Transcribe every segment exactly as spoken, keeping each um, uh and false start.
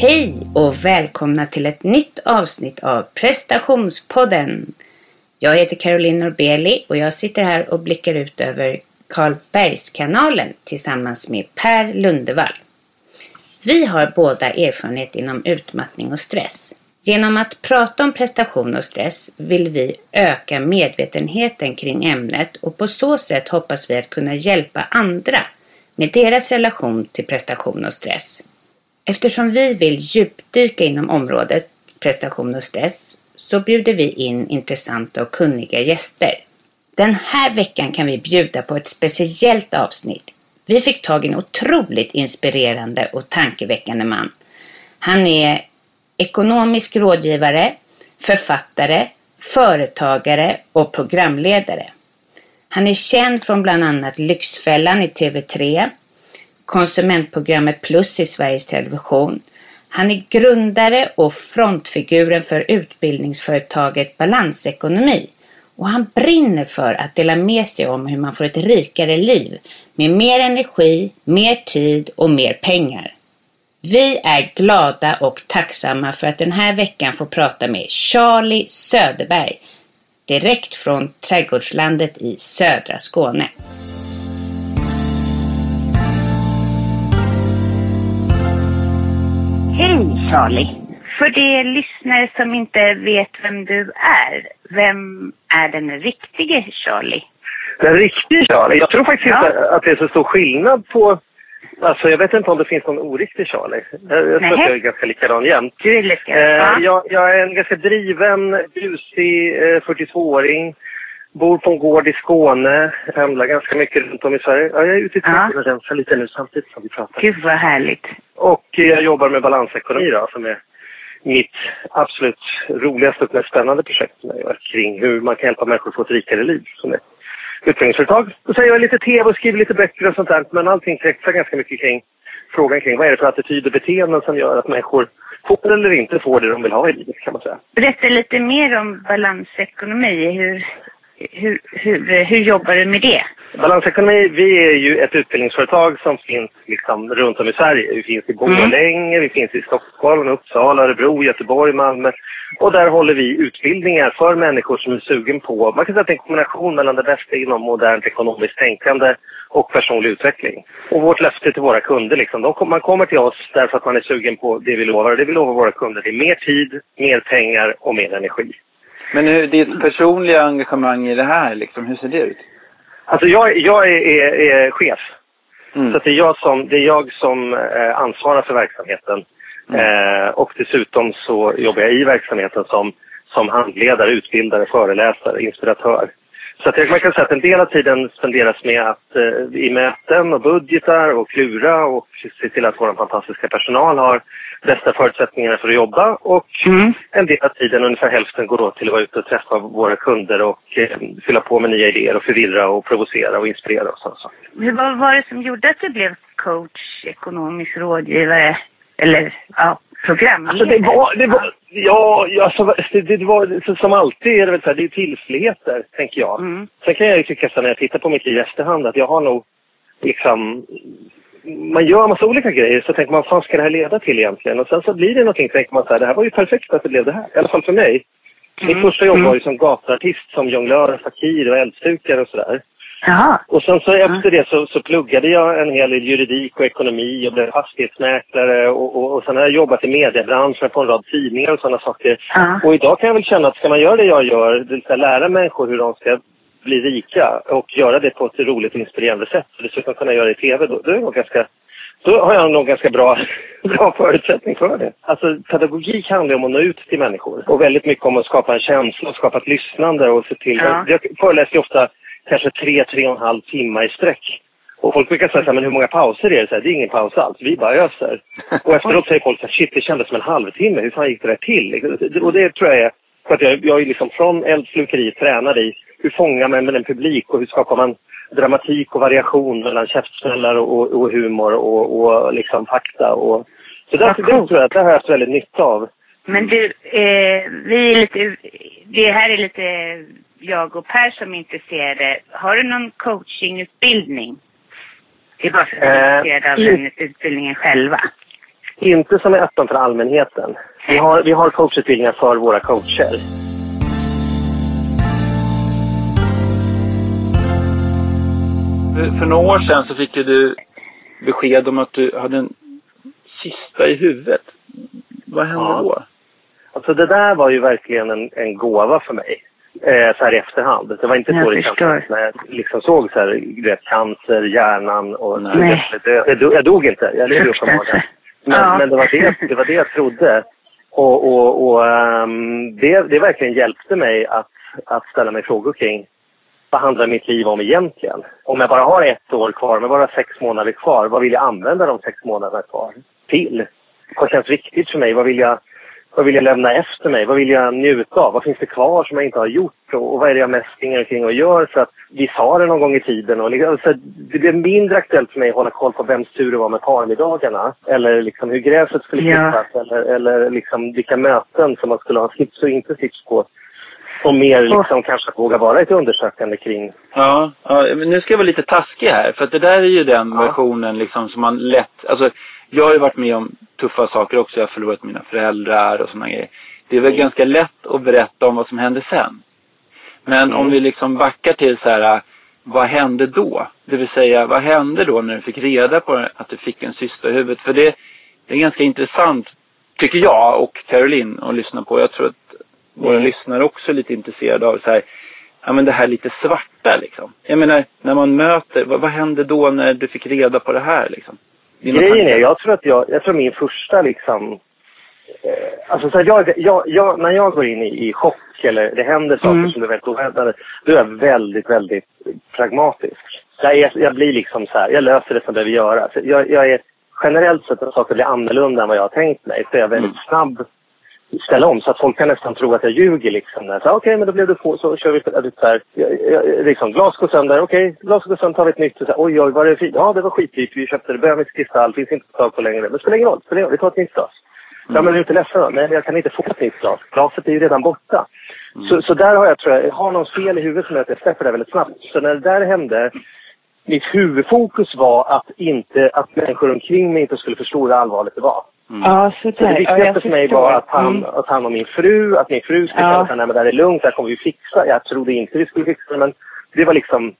Hej och välkomna till ett nytt avsnitt av Prestationspodden. Jag heter Caroline Norberli och jag sitter här och blickar ut över Karlbergs kanalen tillsammans med Per Lundewall. Vi har båda erfarenhet inom utmattning och stress. Genom att prata om prestation och stress vill vi öka medvetenheten kring ämnet och på så sätt hoppas vi att kunna hjälpa andra med deras relation till prestation och stress. Eftersom vi vill djupdyka inom området prestation och stress så bjuder vi in intressanta och kunniga gäster. Den här veckan kan vi bjuda på ett speciellt avsnitt. Vi fick tag i en otroligt inspirerande och tankeväckande man. Han är ekonomisk rådgivare, författare, företagare och programledare. Han är känd från bland annat Lyxfällan i T V tre, konsumentprogrammet Plus i Sveriges Television. Han är grundare och frontfiguren för utbildningsföretaget Balansekonomi och han brinner för att dela med sig om hur man får ett rikare liv med mer energi, mer tid och mer pengar. Vi är glada och tacksamma för att den här veckan får prata med Charlie Söderberg direkt från Trädgårdslandet i södra Skåne. Hej Charlie! För de lyssnare som inte vet vem du är, vem är den riktige Charlie? Den riktige Charlie? Jag tror faktiskt ja. inte att det är så stor skillnad på... Alltså jag vet inte om det finns någon oriktig Charlie. Jag, jag tror att jag är ganska likadan jämt. Du är likadan, eh, ja. jag, jag är en ganska driven, busig eh, fyrtiotvååring. Bor på en gård i Skåne, hämlar ganska mycket runt om i Sverige. Ja, jag är ute i trädgården ja. och rensar lite nu samtidigt som vi pratar. Gud vad härligt. Och jag jobbar med balansekonomi då, som är mitt absolut roligaste och mest spännande projekt som jag gör kring hur man kan hjälpa människor att få ett rikare liv som är utbildningsföretag. Och så gör jag lite tv och skriver lite böcker och sånt där, men allting kretsar ganska mycket kring frågan kring vad är det för attityd och beteenden som gör att människor får eller inte får det de vill ha i livet kan man säga. Berätta lite mer om balansekonomi, hur... Hur, hur, hur jobbar du med det? Balansekonomi, vi är ju ett utbildningsföretag som finns liksom runt om i Sverige. Vi finns i Borlänge, mm. vi finns i Stockholm, Uppsala, Örebro, Göteborg, Malmö. Och där håller vi utbildningar för människor som är sugen på. Man kan säga att det är en kombination mellan det bästa inom modernt ekonomiskt tänkande och personlig utveckling. Och vårt löfte till våra kunder, liksom, de, man kommer till oss därför att man är sugen på det vi lovar. Det vi lovar våra kunder, det är mer tid, mer pengar och mer energi. Men hur, ditt personliga engagemang i det här, liksom, hur ser det ut? Alltså jag, jag är, är, är chef. Mm. Så att det är jag som, det är jag som eh, ansvarar för verksamheten. Mm. Eh, och dessutom så jobbar jag i verksamheten som, som handledare, utbildare, föreläsare, inspiratör. Så att jag, man kan säga att en del av tiden spenderas med att eh, i möten och budgetar och klura och se till att vår fantastiska personal har bästa förutsättningarna för att jobba. Och mm. en del av tiden, ungefär hälften, går då till att vara ute och träffa våra kunder och eh, fylla på med nya idéer och förvirra och provocera och inspirera och sånt. Vad var det som gjorde att du blev coach, ekonomisk rådgivare eller ja, programledare? Alltså det var... Det var... Ja, alltså, det var, så, som alltid är det väl så här, det är tillfälligheter, tänker jag. Mm. Sen kan jag ju tycka så när jag tittar på mitt liv i efterhand att jag har nog liksom, man gör en massa olika grejer så tänker man, vad fan ska det här leda till egentligen? Och sen så blir det någonting, tänker man så här, det här var ju perfekt att det blev det här, i alla fall för mig. Mm. Mitt första jobb var ju som gatuartist, som jonglör, fakir och eldstukare och sådär. Jaha. Och sen så efter det så, så pluggade jag en hel del juridik och ekonomi och blev fastighetsmäklare och, och, och sen har jag jobbat i mediebranschen på en rad tidningar och sådana saker. Jaha. Och idag kan jag väl känna att ska man göra det jag gör, det vill säga lära människor hur de ska bli rika och göra det på ett roligt och inspirerande sätt och dessutom kunna göra det i tv, då, då, är jag ganska, då har jag nog ganska bra, bra förutsättning för det. Alltså pedagogik handlar om att nå ut till människor och väldigt mycket om att skapa en känsla och skapa ett lyssnande och se till. Jag, jag föreläser ofta kanske tre, tre och en halv timmar i sträck. Och folk brukar säga så här, men hur många pauser är det? Så här, det är ingen paus alls, vi bara öser. Och efteråt säger folk så här, shit, det kändes som en halvtimme, hur fan gick det där till? Och det tror jag är, för att jag, jag är liksom från eldflugeriet tränad i hur fångar man med en publik och hur skapar man dramatik och variation mellan käftsmällar och, och humor och, och liksom fakta. Och... Så där, det tror jag att det här har jag haft väldigt nytta av. Men du, eh, vi är lite, det här är lite jag och Per som är intresserade. Har du någon coachingutbildning? Det är bara för att eh, intresserade av in, utbildningen själva. Inte som är öppen för allmänheten. Vi har, vi har coachutbildningar för våra coacher. För, för några år sedan så fick du besked om att du hade en kista i huvudet. Vad hände ja. då? Alltså det där var ju verkligen en, en gåva för mig. Eh, så här i efterhand. Det var inte så riktigt när jag liksom såg så här, du vet, cancer, hjärnan och... Nej. Jag, jag, dog, jag dog inte. Jag levde upp om det. Men, ja. men det, var det, det var det jag trodde. Och, och, och um, det, det verkligen hjälpte mig att, att ställa mig frågor kring vad handlar mitt liv om egentligen? Om jag bara har ett år kvar, men bara sex månader kvar, vad vill jag använda de sex månaderna kvar till? Vad känns viktigt för mig? Vad vill jag... Vad vill jag lämna efter mig? Vad vill jag njuta av? Vad finns det kvar som jag inte har gjort? Och vad är det jag mest springer kring och gör? För att vi sa det någon gång i tiden. Och liksom, så det blev mindre aktuellt för mig att hålla koll på vems tur det var med parmiddagarna. Eller liksom hur gräset skulle klippas. Ja. Eller, eller liksom vilka möten som man skulle ha tips och inte tips på. Och mer liksom oh. kanske att våga vara ett undersökande kring. Ja, ja, men nu ska jag vara lite taskig här. För att det där är ju den ja. versionen liksom som man lätt... Alltså, jag har ju varit med om tuffa saker också. Jag har förlorat mina föräldrar och sådana grejer. Det är väl mm. ganska lätt att berätta om vad som hände sen. Men mm. om vi liksom backar till så här, vad hände då? Det vill säga, vad hände då när du fick reda på att du fick en cysta i huvudet? För det, det är ganska intressant, tycker jag och Caroline, att lyssna på. Jag tror att våra mm. lyssnare också är lite intresserade av så här, ja men det här lite svarta liksom. Jag menar, när man möter, vad, vad hände då när du fick reda på det här liksom? Grejen är, jag tror att jag, jag tror min första liksom, eh, alltså så här, jag, jag, jag, när jag går in i, i chock eller det händer saker mm. som du vet oväntade, då är jag väldigt, väldigt pragmatisk. Jag, är, jag blir liksom så här, jag löser det som behöver göra. Så jag, jag är generellt sett att saker blir annorlunda än vad jag har tänkt mig, så jag är väldigt mm. snabb ställa om så att folk kan nästan tro att jag ljuger liksom. Okej, okay, men då blev det få, så kör vi så här, liksom glas går sönder, okej, okay, glas går sönder, tar vi ett nytt och så här, oj, oj, var det fint? Ja, det var skitdyrt, vi köpte det, behövdes kristall, finns inte på tag på längre, men spelar ingen roll, spelar ingen roll, vi tar ett nytt glas. Mm. Ja, men det är inte ledsen, men jag kan inte få ett nytt glas, glaset är ju redan borta. Mm. Så, så där har jag, tror jag, jag har någon fel i huvudet som jag att jag släpper det väldigt snabbt. Så när det där hände, mitt huvudfokus var att inte, att människor omkring mig inte skulle förstå hur allvarligt det var. Mm. Ja, så, så det viktigaste ja, för mig var att han, mm. att han och min fru, att min fru skulle ja. säga att det här är lugnt, där kommer vi fixa. Jag trodde inte vi skulle fixa det, men det var liksom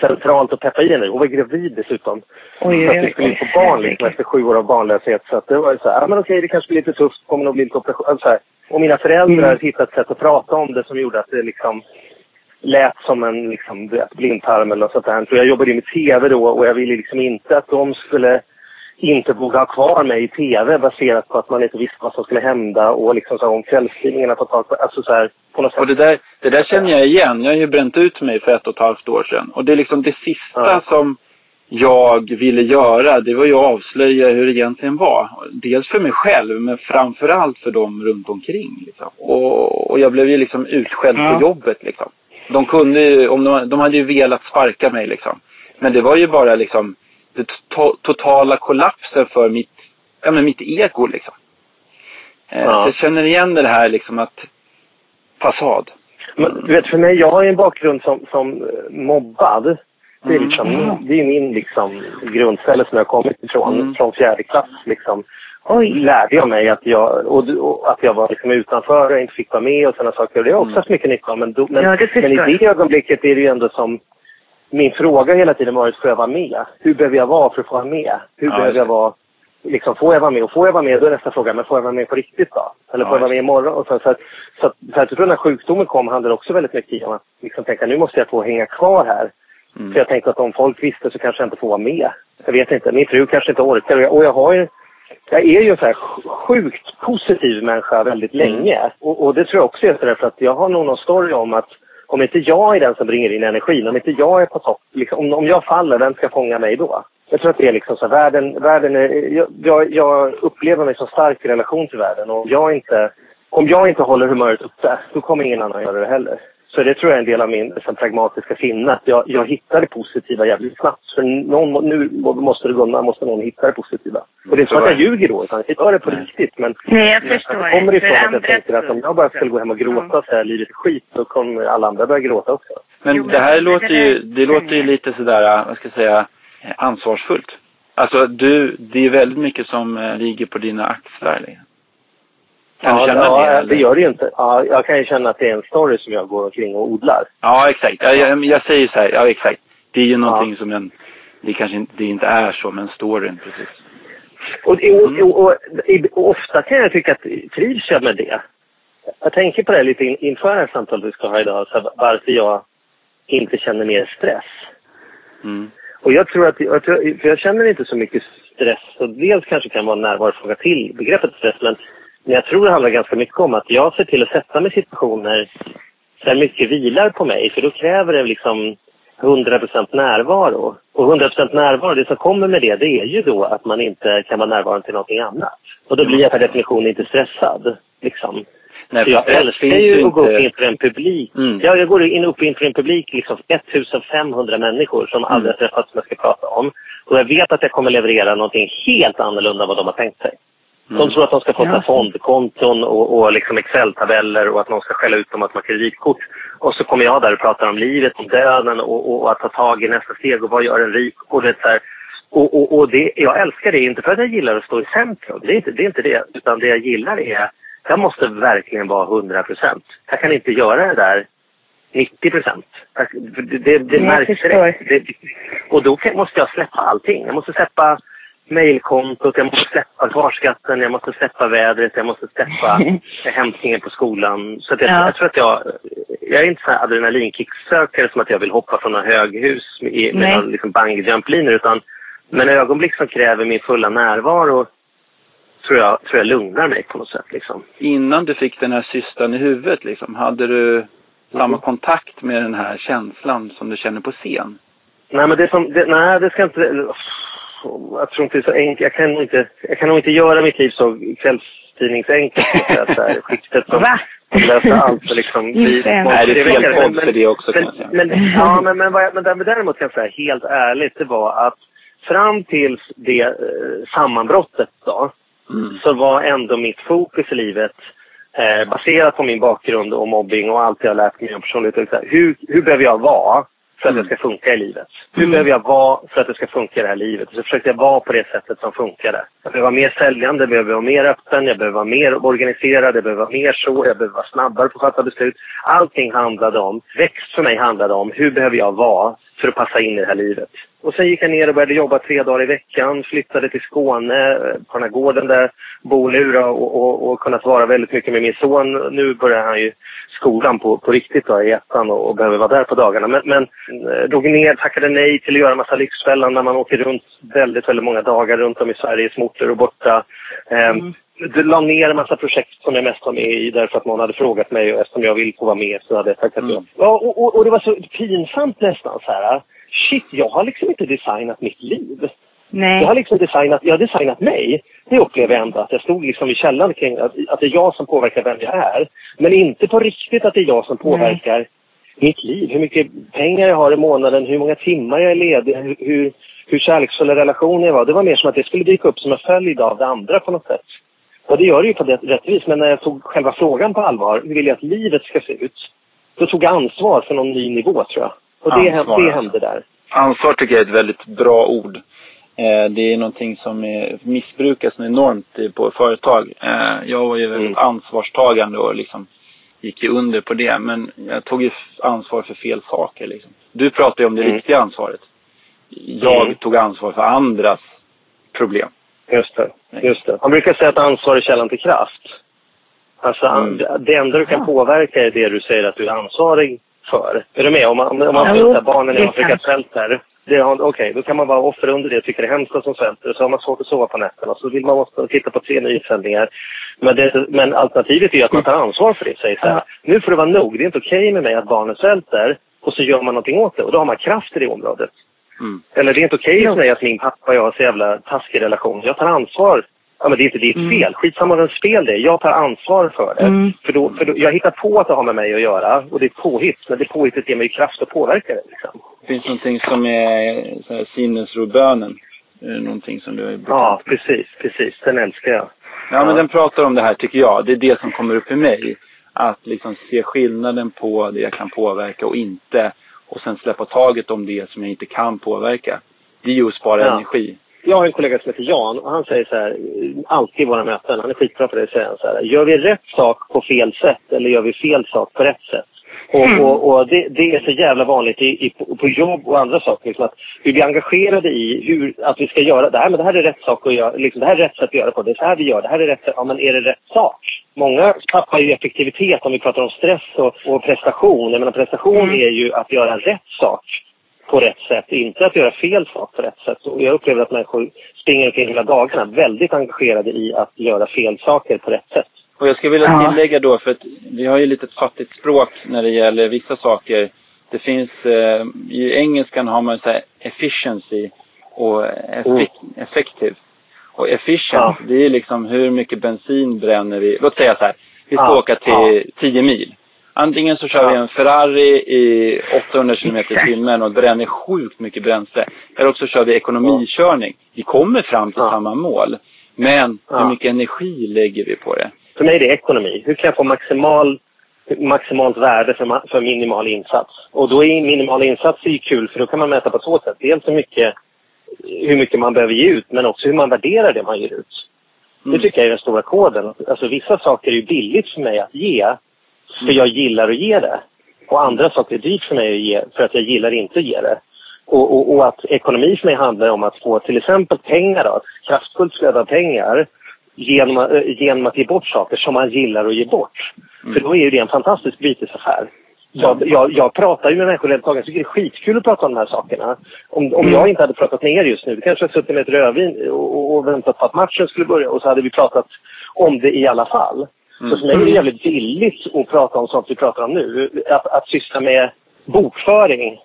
centralt att peppa i henne. Hon var gravid dessutom. Oj, så att vi skulle in på barn liksom, efter sju år av barnlöshet. Så att det var ju så här, ja men okej, det kanske blir lite tufft, kommer nog bli lite operation. Så här. Och mina föräldrar mm. hittade ett sätt att prata om det som gjorde att det liksom lät som en liksom, blindtarm eller sånt där. Så jag jobbade med T V då och jag ville liksom inte att de skulle inte våga ha kvar mig i T V baserat på att man inte visste vad som skulle hända och liksom så här, om kvällstidningarna på tag på, alltså så här, på något sätt. Och det där, det där känner jag igen. Jag har ju bränt ut mig för ett och ett halvt år sedan. Och det är liksom det sista ja. som jag ville göra, det var ju att avslöja hur det egentligen var. Dels för mig själv, men framförallt för dem runt omkring. Liksom. Och, och jag blev ju liksom utskälld ja. på jobbet liksom. De kunde ju, om de, de hade ju velat sparka mig liksom. Men det var ju bara liksom det to- totala kollapsen för mitt, ja men mitt ego liksom. Eh, ja. Jag känner igen det här liksom att fasad. Men du vet för mig, jag har ju en bakgrund som, som mobbad. Det är liksom, mm. det är min liksom grundställe som jag kommit ifrån, mm. från fjärde klass liksom. Oj, lärde jag mig att jag, och, och, att jag var liksom utanför och inte fick vara med och sådana saker. Och det är också mycket nytta. Men, do, men, ja, det men i det ögonblicket är det ju ändå som min fråga hela tiden varit, får jag vara med? Hur behöver jag vara för att få vara med? Hur ja, behöver jag vara, liksom får jag vara med? Och får jag vara med, då är nästa fråga, men får jag vara med på riktigt då? Eller ja, får jag vara med imorgon? Och så, så, att, så, att, så att jag tror när sjukdomen kom handlade också väldigt mycket om att liksom tänka, nu måste jag få hänga kvar här. Mm. För jag tänkte att om folk visste så kanske jag inte får vara med. Jag vet inte, min fru kanske inte orkar. Och jag, och jag har ju Jag är ju en så här sjukt positiv människa väldigt mm. länge. Och, och det tror jag också är därför att jag har nog någon story om att om inte jag är den som bringer in energin, om inte jag är på topp, liksom, om, om jag faller, vem ska fånga mig då? Jag tror att det är liksom så här, världen, världen är, jag, jag, jag upplever mig så stark i relation till världen. Och om jag inte, om jag inte håller humöret uppe, då kommer ingen annan göra det heller. Så det tror jag är en del av min så pragmatiska sinne. Att jag, jag hittar det positiva jävligt snabbt. För någon, nu måste det gå, man måste någon hitta det positiva. Och det är så att jag ljuger då. Utan jag hittar det på riktigt. Men nej, jag förstår. Det kommer ifrån att jag tänker att om jag bara skulle gå hem och gråta och säga livet skit, så kommer alla andra börja gråta också. Men det här låter ju, det låter ju lite sådär, vad ska jag säga, ansvarsfullt. Alltså du, det är väldigt mycket som ligger på dina axlar liksom. Kan ja, ja det, det gör det ju inte. Ja, jag kan ju känna att det är en story som jag går omkring och odlar. Ja, exakt. Jag, jag, jag säger så här, ja exakt. Det är ju någonting ja. som en, det kanske inte, det inte är så, men storyn precis. Och, mm. och, och, och, och ofta kan jag tycka att trivs jag med det. Jag tänker på det lite in, inför det här samtalet vi ska ha idag, så här, varför jag inte känner mer stress. Mm. Och jag tror att, jag, för jag känner inte så mycket stress, och dels kanske kan vara en närvarofråga till begreppet stress, men Men jag tror det handlar ganska mycket om att jag ser till att sätta mig situationer där mycket vilar på mig. För då kräver det liksom hundra procent närvaro. Och hundra procent närvaro, det som kommer med det, det är ju då att man inte kan vara närvarande till någonting annat. Och då blir jag per definition inte stressad. Liksom. Nej, för jag älskar ju att gå upp inför en publik. Mm. Ja, jag går in upp inför en publik, liksom femton hundra människor som mm. aldrig har träffats som jag ska prata om. Och jag vet att jag kommer leverera någonting helt annorlunda än vad de har tänkt sig. Mm. De tror att de ska få ta fondkonton och, och liksom Excel-tabeller och att någon ska skälla ut dem att man har kreditkort. Och så kommer jag där och pratar om livet, om döden och, och, och att ta tag i nästa steg och vad gör en rik. Och det så här. Och, och, och det, jag älskar det inte för att jag gillar att stå i centrum. Det är inte det, är inte det utan det jag gillar är att jag måste verkligen vara hundra procent. Jag kan inte göra det där nittio procent. Det, det, det märks direkt. Det, och då kan, måste jag släppa allting. Jag måste släppa mailkontot, jag måste släppa kvarskatten, jag måste släppa vädret, jag måste släppa hämtningen på skolan. Så att jag, ja. jag tror att jag, jag är inte så här adrenalinkicksökare som att jag vill hoppa från en höghus med, med någon liksom bungyjumpliner, utan men ögonblick som kräver min fulla närvaro tror jag, tror jag lugnar mig på något sätt liksom. Innan du fick den här systern i huvudet liksom, hade du samma mm. kontakt med den här känslan som du känner på scen? Nej men det som, det, nej det ska inte... Jag tror inte det är så enkelt. Jag kan nog inte, jag kan nog inte göra mitt liv så kvällstidningsenkelt. Skiktet som läser allt och liksom... blir, nej, det är fel podd för det också. Men, men, men, ja, men, men, vad jag, men däremot kan jag säga helt ärligt, det var att fram till det eh, sammanbrottet då, mm. så var ändå mitt fokus i livet eh, baserat på min bakgrund och mobbing och allt jag har lärt mig om personligt. Hur, hur behöver jag vara? Så att det ska funka i livet. Hur mm. behöver jag vara så att det ska funka i det här livet? Och så försökte jag vara på det sättet som funkade. Jag behöver vara mer säljande, jag behöver vara mer öppen, jag behöver vara mer organiserad, jag behöver vara mer så, jag behöver vara snabbare på att fatta beslut. Allting handlade om, växt för mig handlade om, hur behöver jag vara för att passa in i det här livet. Och sen gick jag ner och började jobba tre dagar i veckan, flyttade till Skåne, på den här gården där bor nu då, och, och, och kunnat vara väldigt mycket med min son. Nu börjar han ju skolan på, på riktigt då, i ettan och, och behöver vara där på dagarna. Men, men drog ner, tackade nej till att göra en massa Lyxfällan när man åker runt väldigt, väldigt många dagar runt om i Sverige, småter och borta. Mm. Ehm, det la ner en massa projekt som jag mest var med i därför att någon hade frågat mig, och eftersom jag ville få vara med så hade jag tackat mm. ja. Och, och, och det var så pinsamt nästan så här. Shit, jag har liksom inte designat mitt liv. Nej. Jag har liksom designat, jag har designat mig. Det upplever jag ändå att jag stod liksom i källan kring att, att det är jag som påverkar vem jag är. Men inte på riktigt att det är jag som påverkar Nej. Mitt liv. Hur mycket pengar jag har i månaden, hur många timmar jag är ledig, hur, hur, hur kärleksfulla relationer jag var. Det var mer som att det skulle dyka upp som en följd av det andra på något sätt. Och det gör det ju på det rättvis. Men när jag tog själva frågan på allvar, hur vill jag att livet ska se ut? Då tog jag ansvar för någon ny nivå, tror jag. Och det hände, det hände där. Ansvar tycker jag är ett väldigt bra ord. Eh, det är någonting som är, missbrukas enormt på företag. Eh, jag var ju väldigt mm. ansvarstagande och liksom gick ju under på det. Men jag tog ju ansvar för fel saker. Liksom. Du pratade ju om det mm. riktiga ansvaret. Jag mm. tog ansvar för andras problem. Just det, just det. Han brukar säga att ansvar är källan till kraft. Alltså, mm. det enda du kan ja. Påverka är det du säger att du är ansvarig för. Är du med? Om man, om man ja, barnen i Afrika svälter, okej, okay, då kan man vara offer under det och tycker det är hemskt som svälter. Så har man svårt att sova på nätterna. Så vill man måste titta på tre nysändningar. Men, det, men alternativet är ju att man tar ansvar för det. Säger så här, ja. Nu får det vara nog. Det är inte okej okay med mig att barnen svälter. Och så gör man någonting åt det. Och då har man kraft i det området. Mm. Eller det är inte okej för mig att min pappa och jag har så jävla taskig relation. Jag tar ansvar. Ja, men det är inte ditt mm. fel. Skitsamma den spel det. Jag tar ansvar för det. Mm. För, då, för då, jag hittar på att det har med mig att göra. Och det är påhitt. Men det påhittet ger mig kraft att påverka det. Liksom. Finns någonting som är sinnesrobönen? Någonting som du är bekant. Ja, precis, precis. Den älskar jag. Ja, ja, men den pratar om det här tycker jag. Det är det som kommer upp i mig. Att liksom se skillnaden på det jag kan påverka och inte. Och sen släppa taget om det som jag inte kan påverka. Det är ju att spara ja. Energi. Jag har en kollega som heter Jan och han säger så här, alltid i våra möten, han är skitbra på det, säger han så här, gör vi rätt sak på fel sätt eller gör vi fel sak på rätt sätt? Och, mm. och, och det, det är så jävla vanligt i, i, på jobb och andra saker, liksom att vi blir engagerade i hur, att vi ska göra det här, men det här är rätt sak att göra, liksom, det här är rätt sätt att göra på, det är så här vi gör, det här är rätt sätt, ja men är det rätt sak? Många tappar ju effektivitet om vi pratar om stress och, och prestation, jag menar prestation mm. är ju att göra rätt sak på rätt sätt, inte att göra fel sak på rätt sätt. Och jag upplever att människor springer omkring hela dagarna väldigt engagerade i att göra fel saker på rätt sätt. Och jag skulle vilja tillägga då, för att vi har ju lite ett fattigt språk när det gäller vissa saker. Det finns, eh, i engelskan har man så här efficiency och effek- effektiv. Och efficient, ja. Det är liksom hur mycket bensin bränner vi. Låt säga så här, vi ska ja. Åka till tio mil. Antingen så kör ja. Vi en Ferrari i åttahundra kilometer i timmen och bränner sjukt mycket bränsle. Eller också kör vi ekonomikörning. Vi kommer fram till ja. Samma mål. Men ja. Hur mycket energi lägger vi på det? För mig är det ekonomi. Hur kan jag få maximal, maximalt värde för, ma- för minimal insats? Och då är minimal insats är ju kul för då kan man mäta på två sätt. Dels hur mycket, hur mycket man behöver ge ut men också hur man värderar det man ger ut. Mm. Det tycker jag är den stora koden. Alltså vissa saker är ju billigt för mig att ge. Mm. För jag gillar att ge det. Och andra saker är dyrt för mig att ge för att jag gillar inte att ge det. Och, och, och att ekonomi för mig handlar om att få till exempel pengar, då, att kraftfullt flöda pengar genom, genom att ge bort saker som man gillar att ge bort. Mm. För då är ju det en fantastisk bytesaffär. Så jag, jag pratar ju med människor hela dagen. Jag tycker det är skitkul att prata om de här sakerna. Om, om jag inte hade pratat med er just nu, kanske jag suttit med ett rödvin och, och väntat på att matchen skulle börja och så hade vi pratat om det i alla fall. Mm. Så för mig är det jävligt billigt att prata om sånt vi pratar om nu. Att, att syssla med bokföring.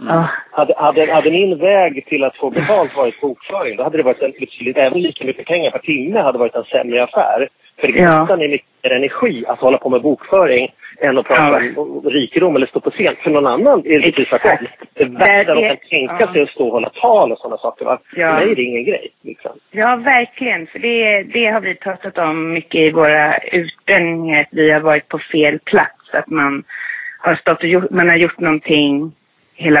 Mm. Hade, hade, hade min väg till att få betalt varit bokföring, då hade det varit en betydligt, även lika mycket pengar per timme hade varit en sämre affär. För det ja. Är mycket energi att hålla på med bokföring än att prata ja. Om rikedom eller stå på scen. För någon annan är det precis tvärtom. Det värsta de kan tänka ja. Sig att stå och hålla tal och sådana saker. Va? Ja. För mig är det ingen grej. Liksom. Ja, verkligen. För det, det har vi pratat om mycket i våra utbildningar. Att vi har varit på fel plats. Att man har stått och gjort, man har gjort någonting hela.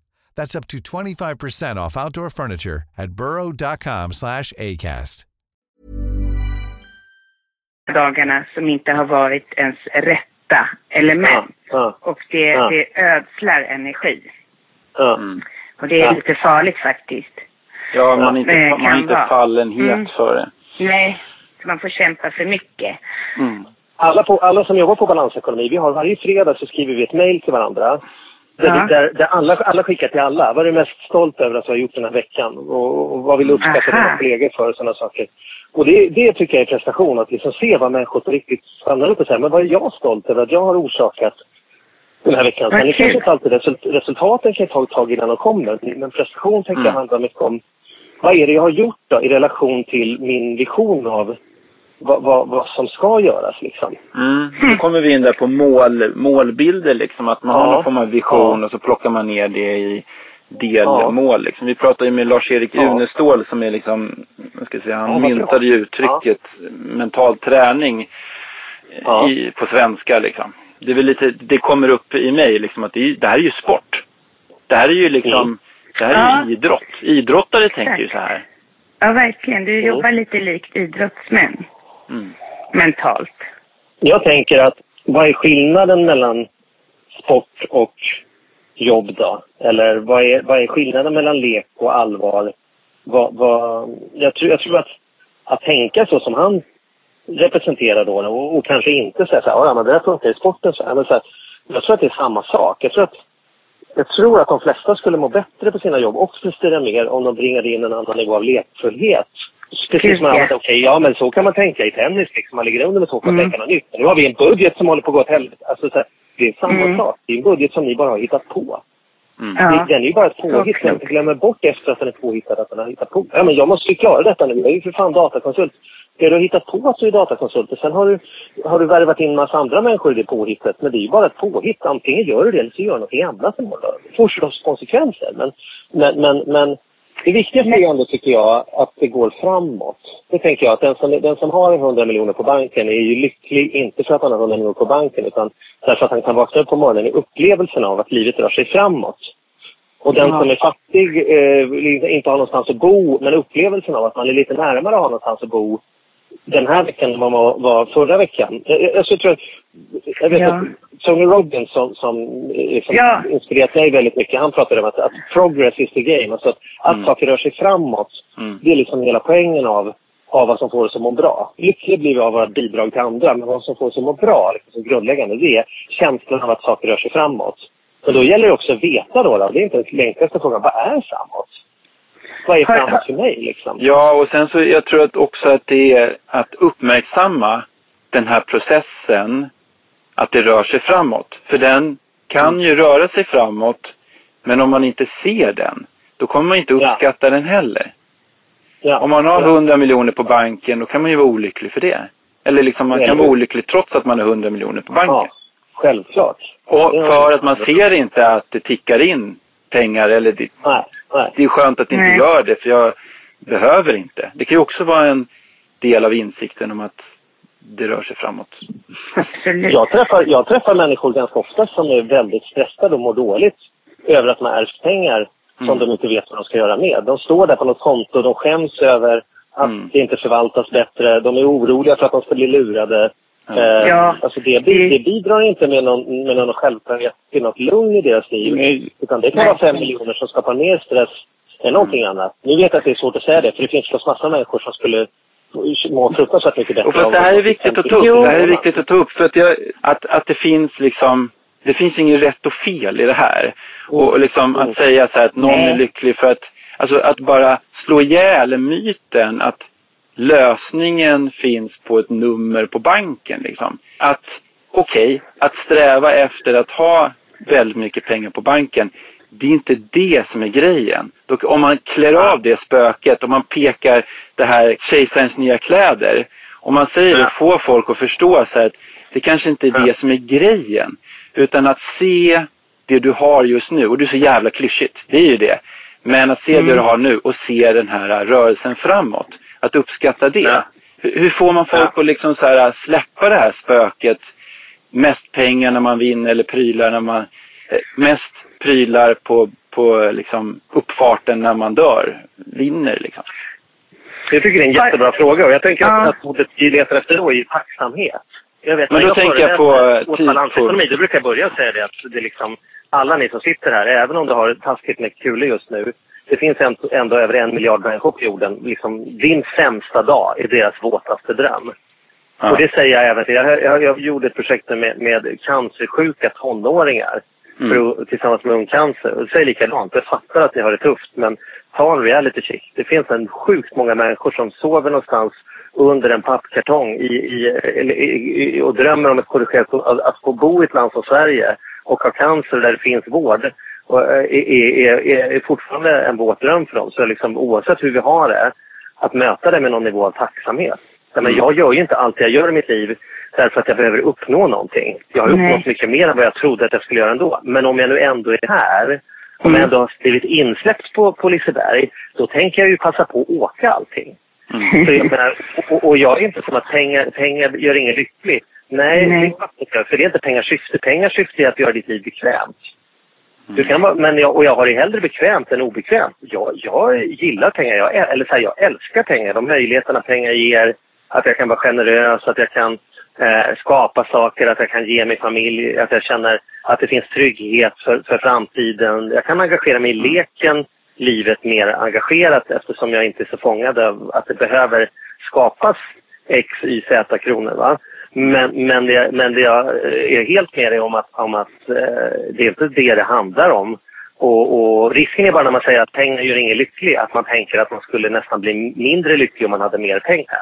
That's up to twenty-five percent off outdoor furniture at burrow.com slash acast. Dagarna som inte har varit ens rätta element. Ja, ja, och det, ja. det ödslar energi. Ja. Och det är ja. lite farligt faktiskt. Ja, man är inte, man inte fallenhet mm. för det. Nej, man får kämpa för mycket. Mm. Alla, på, alla som jobbar på Balansekonomi, vi har varje fredag så skriver vi ett mejl till varandra. Där, där, där alla, alla skickar till alla. Vad är du mest stolt över att du har gjort den här veckan? Och, och vad vill du uppskatta dina kollegor för och sådana saker? Och det, det tycker jag är prestation. Att liksom se vad människor på riktigt stannar upp och säger. Men vad är jag stolt över att jag har orsakat den här veckan? Men det kanske inte alltid result, resultaten kan jag ta tag i när de kommer. Men prestation tänker mm. jag handla mycket om. Vad är det jag har gjort då i relation till min vision av vad, vad, vad som ska göras liksom. Mm. Då kommer vi in där på mål, målbilder liksom. Att man ja. har någon form av vision ja. och så plockar man ner det i delmål ja. liksom. Vi pratade ju med Lars Erik ja. Unestål som är liksom, vad ska jag säga, han ja, myntade ju uttrycket ja. mental träning ja. i, på svenska liksom. Det är väl lite, det kommer upp i mig liksom att det, det här är ju sport. Det här är ju liksom, mm. det här är ju ja. idrott. Idrottare tänker ju så här. Ja, verkligen. Du jobbar mm. lite likt idrottsmän. Mm. Mentalt. Jag tänker att vad är skillnaden mellan sport och jobb då? Eller vad är, vad är skillnaden mellan lek och allvar? Vad, vad, jag tror, jag tror att, att tänka så som han representerar då och, och kanske inte säga så här, ja men det där funkar i sporten så här, men så här, jag tror att det är samma sak. Jag tror att Jag tror att de flesta skulle må bättre på sina jobb och prestera mer om de bringade in en annan nivå av lekfullhet. Precis som man har att, okej, okay, ja men så kan man tänka i tennis, liksom man ligger under med så kan man tänka något nytt. Nu har vi en budget som håller på att gå åt helvete. Alltså, så här, det är samma mm. sak. Det är en budget som ni bara har hittat på. Mm. Ja. Den är ju bara ett påhitt. Jag glömmer bort efter att den är påhittad att den har hittat på. Ja men jag måste ju klara detta nu. Jag är ju för fan datakonsult. Det du har hittat på att du är datakonsult och sen har du, har du värvat in en massa andra människor i det påhittet. Men det är ju bara ett påhitt. Antingen gör du det eller så gör du något annat som håller. Det får förstås konsekvenser. Men, men, men, men det viktigaste är ändå tycker jag att det går framåt. Det tänker jag att den som, den som har hundra miljoner på banken är ju lycklig. Inte för att han har hundra miljoner på banken utan därför att han kan vakna upp på morgonen i upplevelsen av att livet rör sig framåt. Och den ja. som är fattig eh, inte har någonstans att bo. Men upplevelsen av att man är lite närmare att ha någonstans att bo den här veckan man var, var förra veckan. Jag, jag tror att, jag vet ja. att Tony Robbins som, som, som ja. inspirerat mig väldigt mycket, han pratade om att, att progress is the game, alltså att, mm. att saker rör sig framåt. Mm. Det är liksom hela poängen av, av vad som får oss att må bra. Lycklig blir vi av våra bidrag till andra, men vad som får oss att må bra, liksom grundläggande, det är känslan av att saker rör sig framåt. Och då gäller det också att veta då, då. Det är inte den enklaste frågan. Vad är framåt? Vad är framåt för mig liksom? Ja, och sen så jag tror att också att det är att uppmärksamma den här processen. Att det rör sig framåt. För den kan ju röra sig framåt. Men om man inte ser den, då kommer man inte uppskatta ja. den heller. Ja. Om man har hundra miljoner på banken, då kan man ju vara olycklig för det. Eller liksom man kan vara olycklig trots att man har hundra miljoner på banken. Ja, självklart. Och för att man ser inte att det tickar in pengar. Eller det, nej, nej. Det är skönt att det inte nej. gör det, för jag behöver inte. Det kan ju också vara en del av insikten om att det rör sig framåt. Jag träffar, jag träffar människor ganska ofta som är väldigt stressade och mår dåligt över att man ärvt pengar som mm. de inte vet vad de ska göra med. De står där på något konto och de skäms över att mm. det inte förvaltas bättre. De är oroliga för att de ska bli lurade. Mm. Eh, ja. Alltså det, det bidrar inte med någon, med någon självklarhet till något lugn i deras liv. Mm. Utan det kan vara fem miljoner som skapar mer stress än någonting mm. annat. Nu vet jag att det är svårt att säga det, för det finns massor av människor som skulle må fruktansvärt mycket bättre. Och för att det här är viktigt att ta upp. Det här är viktigt att ta upp för att, jag, att, att det finns liksom... Det finns ingen rätt och fel i det här. Mm. Och liksom att mm. säga så här att någon Nej. är lycklig för att... Alltså att bara slå ihjäl myten att lösningen finns på ett nummer på banken liksom. Att, okej, okay, att sträva efter att ha väldigt mycket pengar på banken, det är inte det som är grejen. Då, om man klär av det spöket, om man pekar det här kejsarens nya kläder, om man säger det, får folk att förstå så här att det kanske inte är det som är grejen. Utan att se det du har just nu. Och det är så jävla klyschigt, det är ju det. Men att se mm. det du har nu och se den här rörelsen framåt. Att uppskatta det. Ja. Hur får man folk ja. att liksom så här släppa det här spöket? Mest pengar när man vinner eller prylar när man... Eh, mest prylar på, på liksom uppfarten när man dör. Vinner liksom. Jag tycker det är en jättebra fråga. Och jag tänker ja. att ordet vi letar efter då är tacksamhet. Jag vet, men då jag tänker jag på... på balansekonomi, då brukar jag börja säga det att det är liksom, alla ni som sitter här, även om du har taskigt med kul just nu, det finns ändå över en miljard människor på jorden. Liksom, din sämsta dag är deras våtaste dröm. Ja. Och det säger jag även till. Jag, jag, jag gjorde ett projekt med, med cancersjuka tonåringar mm. för, tillsammans med ungcancer. Och det säger likadant. Jag fattar att ni har det tufft, men ta en reality check. Det finns en sjukt många människor som sover någonstans under en pappkartong i, i, i, i, och drömmer om ett korrigert att, att få bo i ett land som Sverige och ha cancer där det finns vård och är, är, är fortfarande en våt dröm för dem. Så liksom, oavsett hur vi har det, att möta det med någon nivå av tacksamhet. Men jag gör ju inte allt jag gör i mitt liv därför att jag behöver uppnå någonting. Jag har uppnått Nej. mycket mer än vad jag trodde att jag skulle göra ändå. Men om jag nu ändå är här, om jag ändå har blivit insläppt på, på Liseberg, då tänker jag ju passa på att åka allting. Mm. Så jag menar, och, och jag är inte som att pengar, pengar gör ingen lycklig. Nej, Nej. för det är inte pengar syfte. Pengar syfte är att göra ditt liv bekvämt. Mm. Du kan vara, men jag, och jag har det hellre bekvämt än obekvämt. Jag, jag gillar pengar, jag, eller så här, jag älskar pengar. De möjligheterna pengar ger, att jag kan vara generös, att jag kan eh, skapa saker, att jag kan ge min familj, att jag känner att det finns trygghet för, för framtiden. Jag kan engagera mig i leken. Livet mer engagerat eftersom jag inte är så fångad av att det behöver skapas x, y, z kronor. Va? Men, men, det, men det jag är helt med dig om att, om att eh, det är inte det det handlar om. Och, och risken är bara när man säger att pengar gör ingen lycklig, att man tänker att man skulle nästan bli mindre lycklig om man hade mer pengar.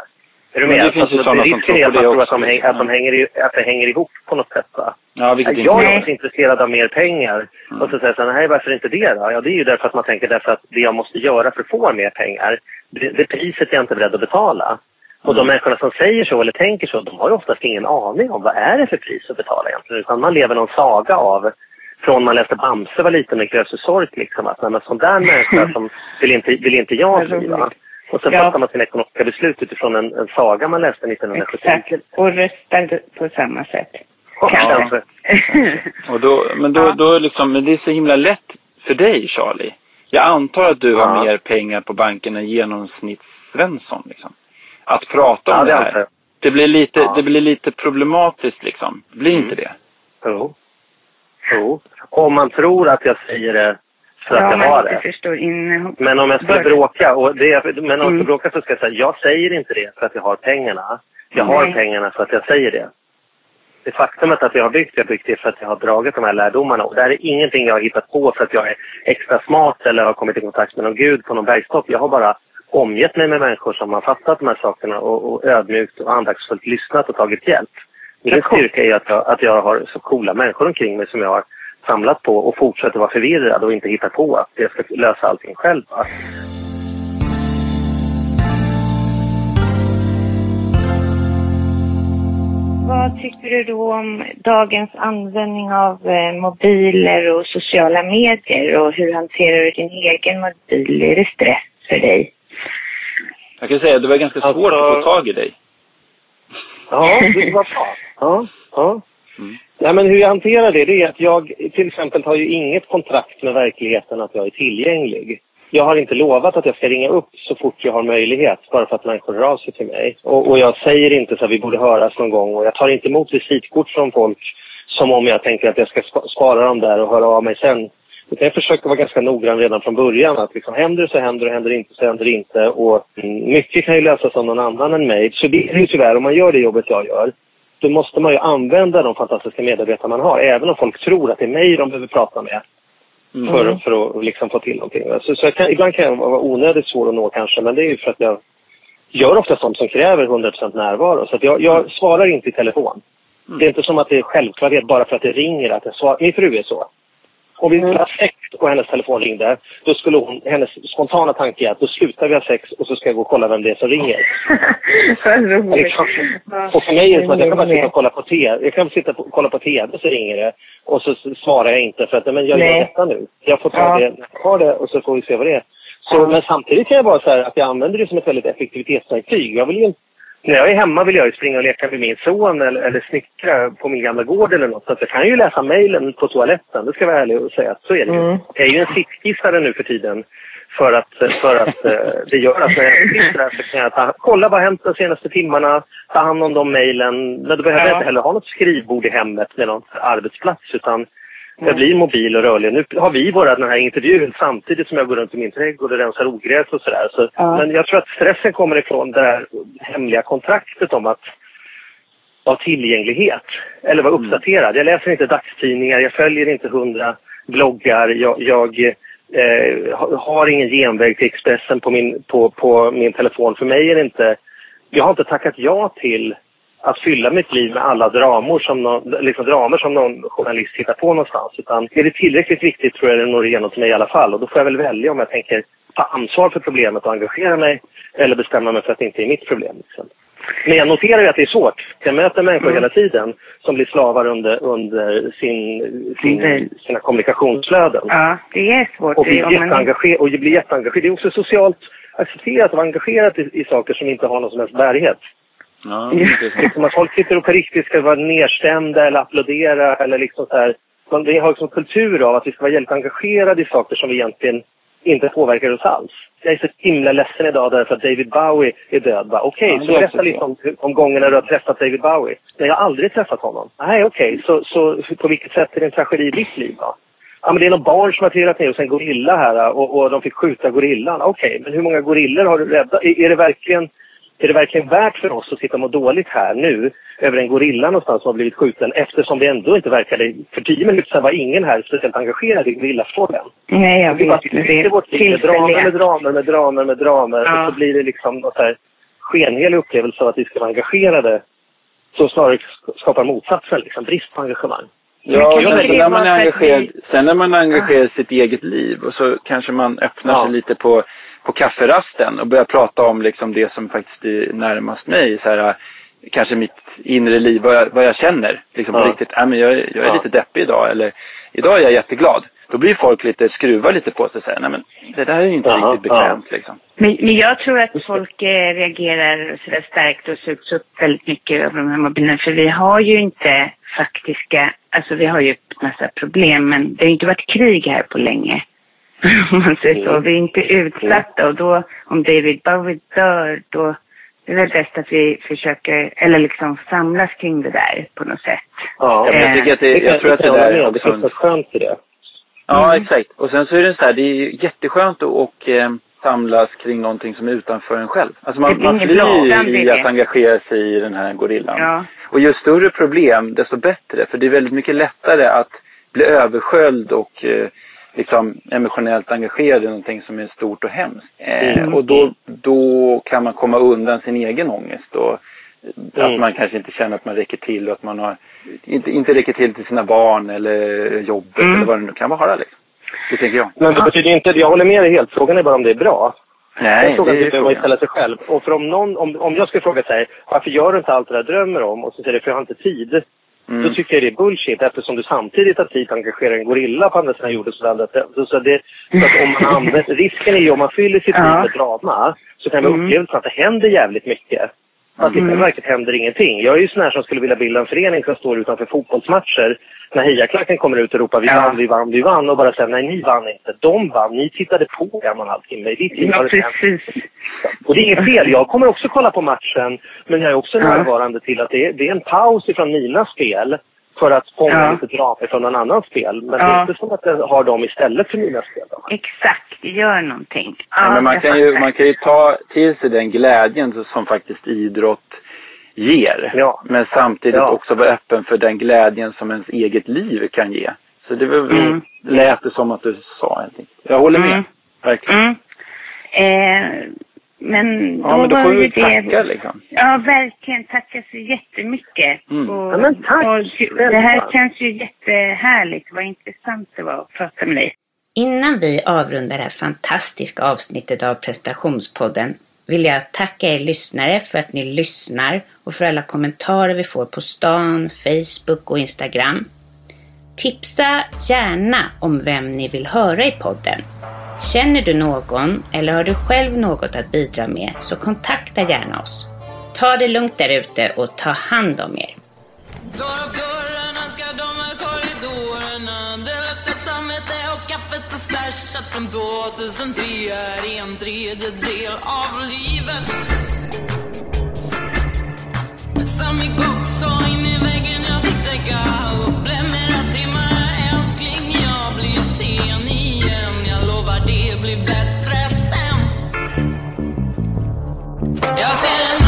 Är du med? Det finns alltså, risken är att man tror att, de häng, att, de hänger, att det hänger ihop på något sätt. Va? Ja, jag inte. är också intresserad av mer pengar. Mm. Och så säger jag, nej, varför inte det då? Ja, det är ju därför att man tänker därför att det jag måste göra för att få mer pengar, det, det priset är jag inte beredd att betala. Mm. Och de människorna som säger så eller tänker så, de har ju oftast ingen aning om vad är det för pris att betala egentligen. Utan man lever någon saga av, från man läste Bamse var liten med Krösus sorg liksom. Att när man sån där människa som vill inte, vill inte jag skriva. Och sen ja. fattar man sina ekonomiska beslut utifrån en, en saga man läste nittonhundrasjuttio. Exakt, och röstade på samma sätt. Ja. Och då, men då, ja. då liksom, men det är så himla lätt för dig, Charlie. Jag antar att du ja. har mer pengar på banken än genomsnittssvensson. Liksom. Att prata om ja, det, det här. Antar jag. Det blir lite, ja. det blir lite problematiskt liksom. Blir mm. inte det? Jo. Jo. Om man tror att jag säger det. För ja, att jag har det. Förstår in... Men om jag skulle bråka, och det, men om mm. jag bråka så ska jag säga, jag säger inte det för att jag har pengarna. Jag mm. har pengarna för att jag säger det. det faktumet att jag har byggt, jag har byggt det för att jag har dragit de här lärdomarna. Och det här är ingenting jag har hittat på för att jag är extra smart eller har kommit i kontakt med någon gud på någon bergstopp. Jag har bara omgett mig med människor som har fattat de här sakerna och, och ödmjukt och andaktsfullt lyssnat och tagit hjälp. Min styrka är att jag, att jag har så coola människor omkring mig som jag har samlat på och fortsätter vara förvirrad och inte hitta på att jag ska lösa allting själv. Vad tycker du då om dagens användning av mobiler och sociala medier och hur hanterar du din egen mobil? Är det stress för dig? Jag kan säga att det var ganska svårt alltså... att få tag i dig. Ja, det var bra. Ja, ja. Mm. Nej, men hur jag hanterar det, det är att jag till exempel har ju inget kontrakt med verkligheten att jag är tillgänglig. Jag har inte lovat att jag ska ringa upp så fort jag har möjlighet bara för att människor rör sig till mig. Och, och jag säger inte så att vi borde höras någon gång och jag tar inte emot visitkort från folk som om jag tänker att jag ska spara dem där och höra av mig sen. Utan jag försöker vara ganska noggrann redan från början att liksom, händer så händer och händer inte så händer inte. Och mycket kan ju lösas av någon annan än mig. Så det är ju tyvärr, om man gör det jobbet jag gör, då måste man ju använda de fantastiska medarbetare man har. Även om folk tror att det är mig de behöver prata med. Mm. För, för att liksom få till någonting. Så, så jag kan, ibland kan jag vara onödigt svår att nå kanske. Men det är ju för att jag gör ofta sånt som kräver hundra procent närvaro. Så att jag, jag svarar inte i telefon. Mm. Det är inte som att det är självklarhet bara för att det ringer. Att jag svarar. Min fru är så. Om vi hade sex och hennes telefon ringde, då skulle hon, hennes spontana tanke är att då slutar vi ha sex och så ska jag gå och kolla vem det är som ringer. Och för mig är det så att jag kan bara sitta och kolla på tv. Jag kan sitta och kolla på tv och så ringer det. Och så svarar jag inte för att men jag gör Nej. detta nu. Jag får ta ja. det, jag tar det och så får vi se vad det är. Så, ja. Men samtidigt kan jag bara säga att jag använder det som ett väldigt effektivitetsverktyg. Jag vill ju inte... När jag är hemma vill jag ju springa och leka med min son eller, eller snickra på min gamla gård eller något. Så att jag kan ju läsa mejlen på toaletten, det ska jag vara ärlig och säga att så är det ju. Mm. Jag är ju en sittkissare nu för tiden för att, för att det gör att när jag sitter där så kan jag ta, kolla vad har hänt de senaste timmarna, ta hand om de mejlen. Men då behöver jag inte heller ha något skrivbord i hemmet med någon arbetsplats utan jag blir mobil och rörlig. Nu har vi våra den här intervjun samtidigt som jag går runt i min trädgård och rensar ogräs och sådär. Så, ja. Men jag tror att stressen kommer ifrån det här hemliga kontraktet om att ha tillgänglighet. Eller vara uppdaterad. Mm. Jag läser inte dagstidningar, jag följer inte hundra bloggar. Jag, jag eh, har ingen genväg till Expressen på min, på, på min telefon. För mig är det inte... Jag har inte tackat ja till... att fylla mitt liv med alla dramor som, någon, liksom dramer som någon journalist hittar på någonstans. Utan är det tillräckligt viktigt tror jag det når igenom till mig i alla fall. Och då får jag väl välja om jag tänker ta ansvar för problemet och engagera mig. Eller bestämma mig för att det inte är mitt problem. Liksom. Men jag noterar ju att det är svårt. Jag möter människor mm. hela tiden som blir slavar under, under sin, sin, mm. sina kommunikationsflöden. Ja, det är svårt. Och blir jätteengagerad. Och blir jätteengagerad. Det är också socialt accepterat och engagerat i, i saker som inte har någon som helst bärighet. Ja, liksom att folk sitter och på riktigt ska vara nedstämda eller applådera eller liksom så här. Man, vi har liksom kultur av att vi ska vara helt engagerade i saker som vi egentligen inte påverkar oss alls. Jag är så himla ledsen idag därför att David Bowie är död. Okej, okay, ja, så berätta lite om, om gångerna du har träffat David Bowie. Men jag har aldrig träffat honom. Nej, okej, okay, så, så på vilket sätt är det en tragedi i ditt liv då? Ja, men det är någon barn som har trillat ner och sen gorilla här och, och de fick skjuta gorillan. Okej, okay, men hur många gorillor har du räddat? Är, är det verkligen... Är det verkligen värt för oss att sitta och må dåligt här nu över en gorilla någonstans som har blivit skjuten eftersom vi ändå inte verkade för tio minuter sedan var ingen här speciellt engagerad i gorillafrågan. Nej, jag vet inte. Det är vårt liv med dramer, med dramer, med dramer, med dramer. Ja. Och så blir det liksom något här skenhelig upplevelse av att vi ska vara engagerade som snarare skapar motsatsen, liksom brist på engagemang. Ja, ja, sen när man är engagerad, sen när man är engagerad i sitt eget liv och så kanske man öppnar ja. sig lite på på kafferasten och börja prata om liksom det som faktiskt är närmast mig. Så här, kanske mitt inre liv, vad jag, vad jag känner. Liksom ja. på riktigt, äh, men jag, jag är ja. lite deppig idag. Eller, idag är jag jätteglad. Då blir folk lite skruvar lite på sig och säger, nej men det där är ju inte ja. riktigt bekvämt. Ja. Liksom. Men, men jag tror att folk eh, reagerar sådär starkt och sugs upp väldigt mycket av de här mobilerna. För vi har ju inte faktiska, alltså vi har ju en massa problem. Men det har ju inte varit krig här på länge. Man säger så, vi är inte utsatta och då, om David Bowie dör då är det bäst att vi försöker, eller liksom samlas kring det där på något sätt. Ja, men jag tycker att det, jag tror att det där är det finns något skönt i det. Ja, exakt. Och sen så är det så här, det är jätteskönt och, och samlas kring någonting som är utanför en själv. Alltså man, man flyr i att engagera sig i den här gorillan. Ja. Och ju större problem, desto bättre. För det är väldigt mycket lättare att bli översköljd och eh, liksom emotionellt engagerad i någonting som är stort och hemskt. Eh, mm. Och då, då kan man komma undan sin egen ångest och mm. att man kanske inte känner att man räcker till och att man har, inte, inte räcker till till sina barn eller jobbet mm. eller vad det nu kan vara. Liksom. Det tänker jag. Men det betyder inte, jag håller med dig helt, frågan är bara om det är bra. Nej, frågan det är ju frågan. Sig själv. Och för om, någon, om, om jag skulle fråga sig, varför gör du inte allt det där drömmer om? Och så säger det, för jag har inte tid. Mm. Då tycker jag det är bullshit, eftersom du samtidigt har tid att engagera en gorilla på andra sidan jorden. Så, så, så att om man använder, risken är ju om man fyller sitt ja. liv med drama, så kan man mm. uppleva att det händer jävligt mycket. Att det mm. verkligen händer ingenting. Jag är ju sån här som skulle vilja bilda en förening som står utanför fotbollsmatcher. När hejaklacken kommer ut och ropar vi vann, ja. vi vann, vi vann. Och bara säger nej, ni vann inte. De vann, ni tittade på en och en halv timme. Ja, precis. Och det är inget fel. Jag kommer också kolla på matchen. Men jag är också ja. närvarande till att det är, det är en paus ifrån mina spel. För att fånga ja. lite drama från någon annan spel. Men ja. det är inte som att jag har dem istället för mina spel. Då. Exakt, gör någonting. Ja, ja, men man, kan ju, man kan ju ta till sig den glädjen som faktiskt idrott ger. Ja. Men samtidigt ja. också vara öppen för den glädjen som ens eget liv kan ge. Så det var, mm. lät det som att du sa någonting. Jag håller med, mm. verkligen. Mm. Eh, men då, ja, men då får vi ju tacka det. Liksom. Ja, verkligen. Tacka så jättemycket. Mm. Och, ja, men tack. Och det här känns ju jättehärligt. Vad intressant det var att prata med dig. Innan vi avrundar det här fantastiska avsnittet av Prestationspodden vill jag tacka er lyssnare för att ni lyssnar och för alla kommentarer vi får på stan, Facebook och Instagram. Tipsa gärna om vem ni vill höra i podden. Känner du någon eller har du själv något att bidra med så kontakta gärna oss. Ta det lugnt där ute och ta hand om er. Slashat från tjugohundratre är en tredjedel av livet. Samma gång så in i väggen jag fick täcka upp. Blev mera timmar älskling, jag blir sen igen. Jag lovar det blir bättre sen. Jag ser en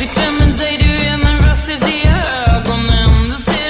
sitter med dig, du är nervös i de ögonen. Du ser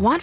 Want